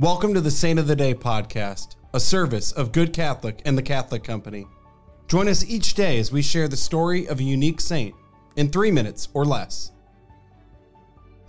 Welcome to the Saint of the Day Podcast, a service of Good Catholic and the Catholic Company. Join us each day as we share the story of a unique saint in 3 minutes or less.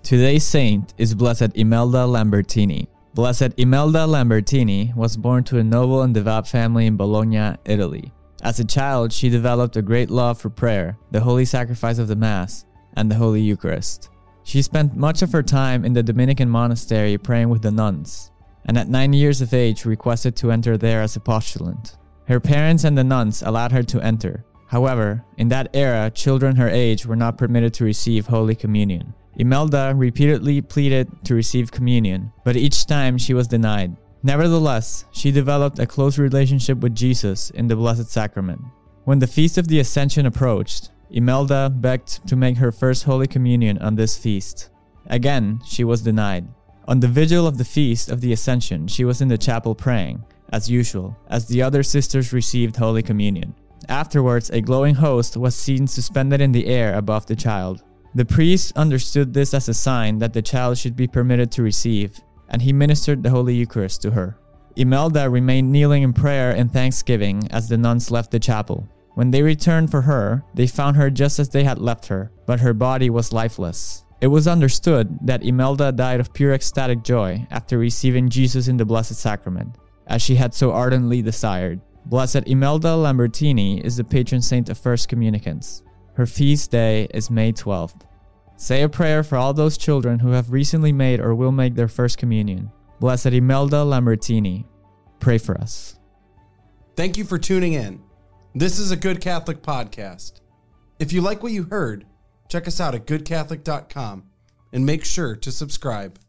Today's saint is Blessed Imelda Lambertini. Blessed Imelda Lambertini was born to a noble and devout family in Bologna, Italy. As a child, she developed a great love for prayer, the Holy Sacrifice of the Mass, and the Holy Eucharist. She spent much of her time in the Dominican monastery praying with the nuns, and at 9 years of age requested to enter there as a postulant. Her parents and the nuns allowed her to enter. However, in that era, children her age were not permitted to receive Holy Communion. Imelda repeatedly pleaded to receive communion, but each time she was denied. Nevertheless, she developed a close relationship with Jesus in the Blessed Sacrament. When the Feast of the Ascension approached, Imelda begged to make her first Holy Communion on this feast. Again, she was denied. On the vigil of the Feast of the Ascension, she was in the chapel praying, as usual, as the other sisters received Holy Communion. Afterwards, a glowing host was seen suspended in the air above the child. The priest understood this as a sign that the child should be permitted to receive, and he ministered the Holy Eucharist to her. Imelda remained kneeling in prayer and thanksgiving as the nuns left the chapel. When they returned for her, they found her just as they had left her, but her body was lifeless. It was understood that Imelda died of pure ecstatic joy after receiving Jesus in the Blessed Sacrament, as she had so ardently desired. Blessed Imelda Lambertini is the patron saint of first communicants. Her feast day is May 12th. Say a prayer for all those children who have recently made or will make their first communion. Blessed Imelda Lambertini, pray for us. Thank you for tuning in. This is a Good Catholic podcast. If you like what you heard, check us out at goodcatholic.com and make sure to subscribe.